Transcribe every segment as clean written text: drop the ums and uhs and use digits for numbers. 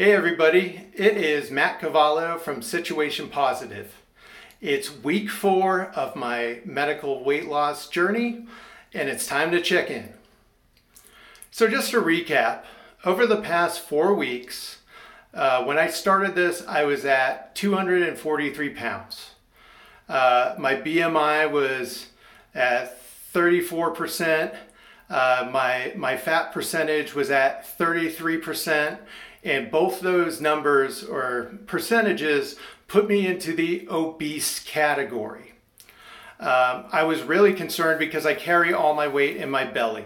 Hey everybody, it is Matt Cavallo from Situation Positive. It's week 4 of my medical weight loss journey, and it's time to check in. So just to recap, over the past 4 weeks, when I started this, I was at 243 pounds. My BMI was at 34%. My fat percentage was at 33%. And both those numbers or percentages put me into the obese category. I was really concerned because I carry all my weight in my belly.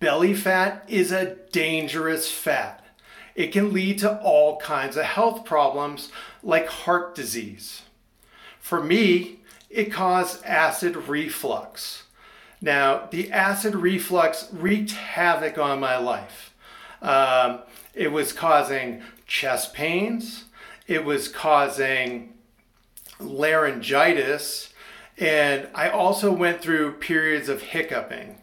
Belly fat is a dangerous fat. It can lead to all kinds of health problems like heart disease. For me, it caused acid reflux. Now, the acid reflux wreaked havoc on my life. It was causing chest pains, it was causing laryngitis, and I also went through periods of hiccuping.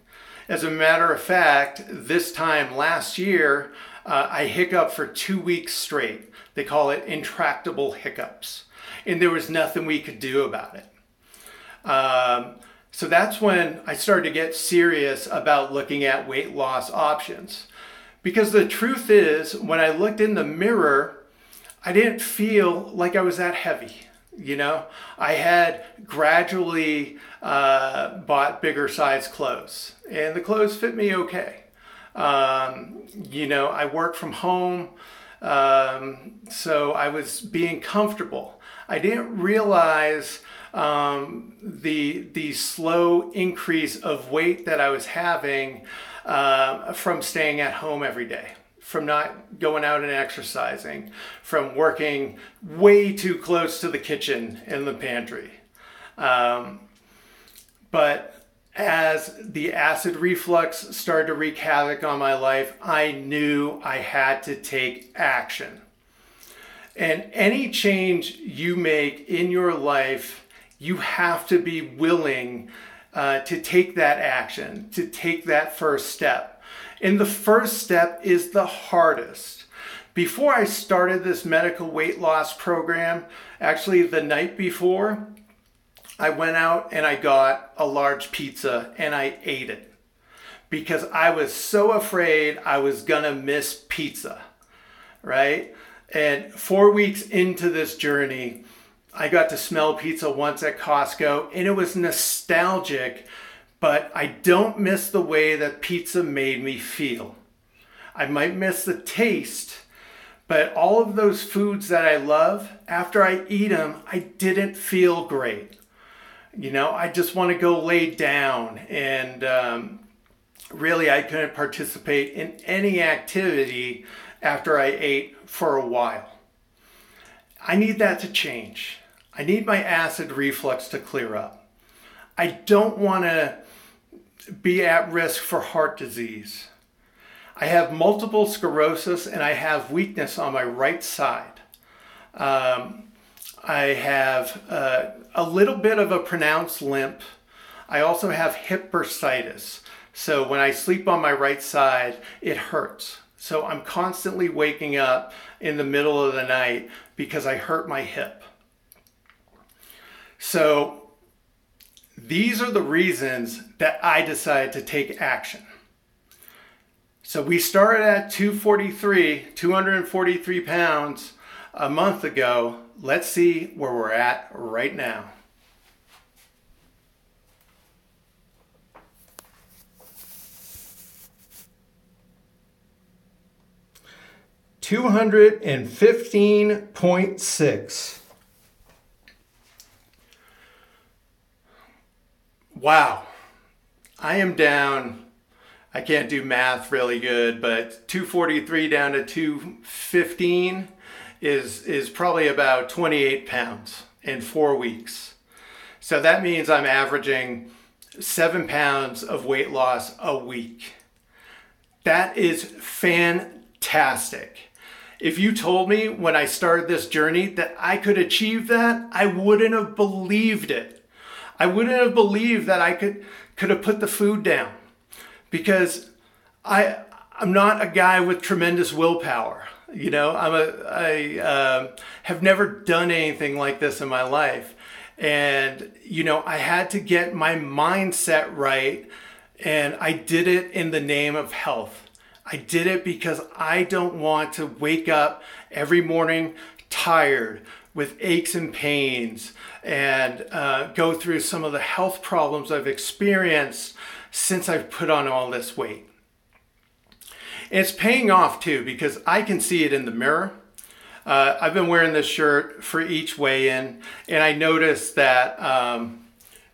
As a matter of fact, this time last year, I hiccuped for 2 weeks straight. They call it intractable hiccups, and there was nothing we could do about it. So that's when I started to get serious about looking at weight loss options. Because the truth is, when I looked in the mirror, I didn't feel like I was that heavy, you know? I had gradually bought bigger size clothes, and the clothes fit me okay. You know, I worked from home, so I was being comfortable. I didn't realize the slow increase of weight that I was having from staying at home every day, from not going out and exercising, from working way too close to the kitchen and the pantry. But as the acid reflux started to wreak havoc on my life, I knew I had to take action. And any change you make in your life, you have to be willing to take that action, to take that first step. And the first step is the hardest. Before I started this medical weight loss program, actually the night before, I went out and I got a large pizza and I ate it because I was so afraid I was gonna miss pizza, right? And 4 weeks into this journey, I got to smell pizza once at Costco, and it was nostalgic, but I don't miss the way that pizza made me feel. I might miss the taste, but all of those foods that I love, after I eat them, I didn't feel great. You know, I just want to go lay down, and really I couldn't participate in any activity after I ate for a while. I need that to change. I need my acid reflux to clear up. I don't want to be at risk for heart disease. I have multiple sclerosis and I have weakness on my right side. I have a little bit of a pronounced limp. I also have hip bursitis. So when I sleep on my right side, it hurts. So I'm constantly waking up in the middle of the night because I hurt my hip. So these are the reasons that I decided to take action. So we started at 243 pounds a month ago. Let's see where we're at right now. $215.6. Wow. I am down. I can't do math really good, but 243 down to 215 is probably about 28 pounds in 4 weeks. So that means I'm averaging 7 pounds of weight loss a week. That is fantastic. If you told me when I started this journey that I could achieve that, I wouldn't have believed it. I wouldn't have believed that I could have put the food down, because I'm not a guy with tremendous willpower. You know, I have never done anything like this in my life. And, you know, I had to get my mindset right. And I did it in the name of health. I did it because I don't want to wake up every morning tired with aches and pains and go through some of the health problems I've experienced since I've put on all this weight. And it's paying off too, because I can see it in the mirror. I've been wearing this shirt for each weigh-in, and I noticed that,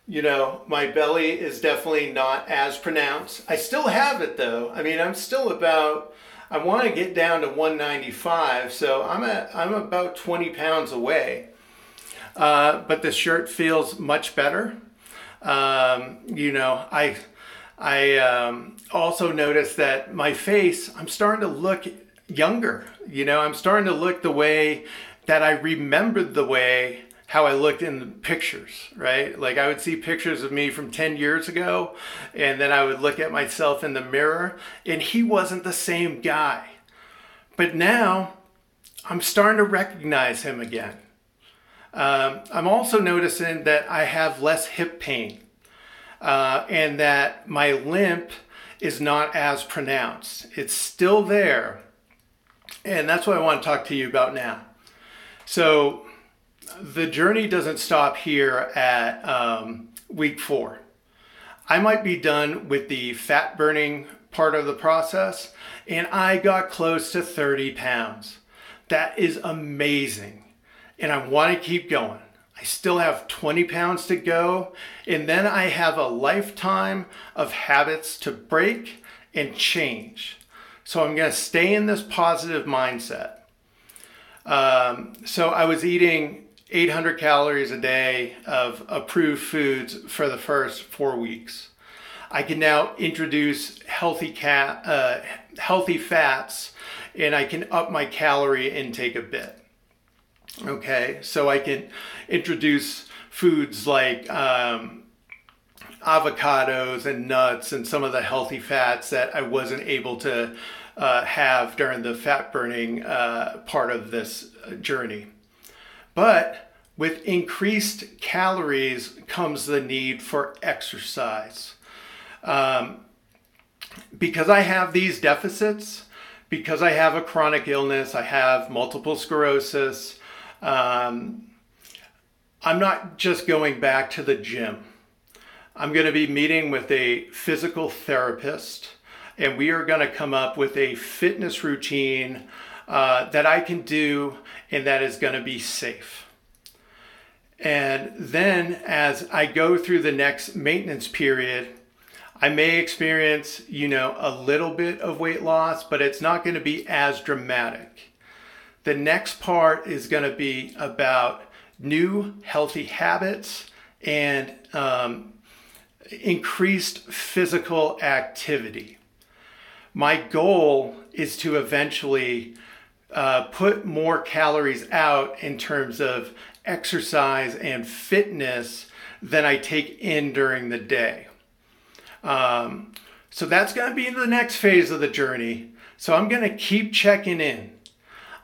you know, my belly is definitely not as pronounced. I still have it though. I mean, I'm still about, I want to get down to 195, so I'm about 20 pounds away. But the shirt feels much better. You know, I also noticed that my face, I'm starting to look younger. You know, I'm starting to look the way that I remembered the way how I looked in the pictures, right? Like I would see pictures of me from 10 years ago, and then I would look at myself in the mirror, and he wasn't the same guy. But now I'm starting to recognize him again. I'm also noticing that I have less hip pain. And that my limp is not as pronounced. It's still there. And that's what I want to talk to you about now. So the journey doesn't stop here at week 4. I might be done with the fat burning part of the process, and I got close to 30 pounds. That is amazing. And I want to keep going. I still have 20 pounds to go, and then I have a lifetime of habits to break and change. So I'm going to stay in this positive mindset. So I was eating 800 calories a day of approved foods for the first 4 weeks. I can now introduce healthy fats, and I can up my calorie intake a bit. Okay, so I can introduce foods like avocados and nuts and some of the healthy fats that I wasn't able to have during the fat burning part of this journey. But with increased calories comes the need for exercise. Because I have these deficits, because I have a chronic illness, I have multiple sclerosis, I'm not just going back to the gym. I'm going to be meeting with a physical therapist, and we are going to come up with a fitness routine that I can do and that is going to be safe. And then as I go through the next maintenance period, I may experience, you know, a little bit of weight loss, but it's not going to be as dramatic. The next part is going to be about new healthy habits and increased physical activity. My goal is to eventually put more calories out in terms of exercise and fitness than I take in during the day. So that's going to be the next phase of the journey. So I'm going to keep checking in.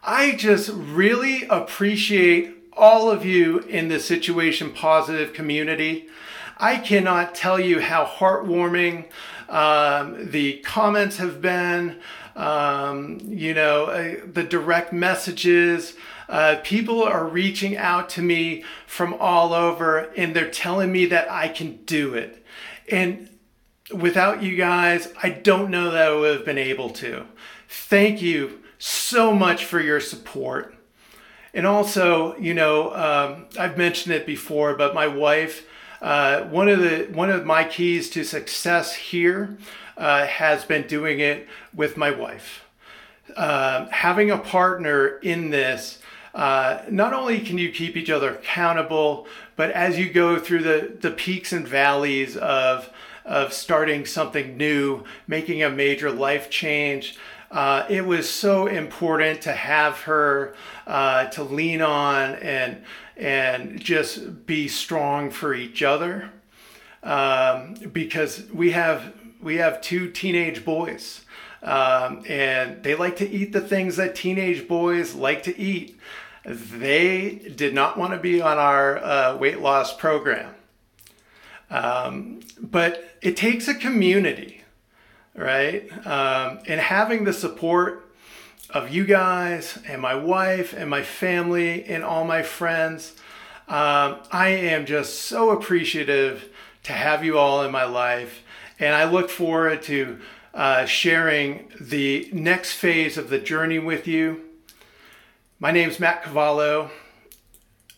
I just really appreciate all of you in the Situation Positive community. I cannot tell you how heartwarming the comments have been, you know, the direct messages. People are reaching out to me from all over, and they're telling me that I can do it. And without you guys, I don't know that I would have been able to. Thank you so much for your support. And also, you know, I've mentioned it before, but my wife, one of my keys to success here has been doing it with my wife. Having a partner in this, not only can you keep each other accountable, but as you go through the peaks and valleys of starting something new, making a major life change, it was so important to have her to lean on and just be strong for each other, because we have two teenage boys And they like to eat the things that teenage boys like to eat. They did not want to be on our weight loss program. But it takes a community, right? And having the support of you guys and my wife and my family and all my friends, I am just so appreciative to have you all in my life. And I look forward to sharing the next phase of the journey with you. My name's Matt Cavallo.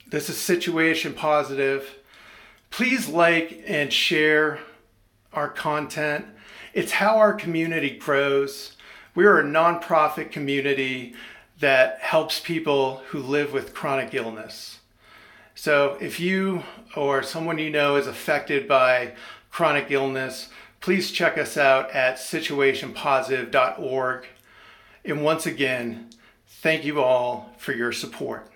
This is Situation Positive. Please like and share our content. It's how our community grows. We're a nonprofit community that helps people who live with chronic illness. So if you or someone you know is affected by chronic illness, please check us out at situationpositive.org. And once again, thank you all for your support.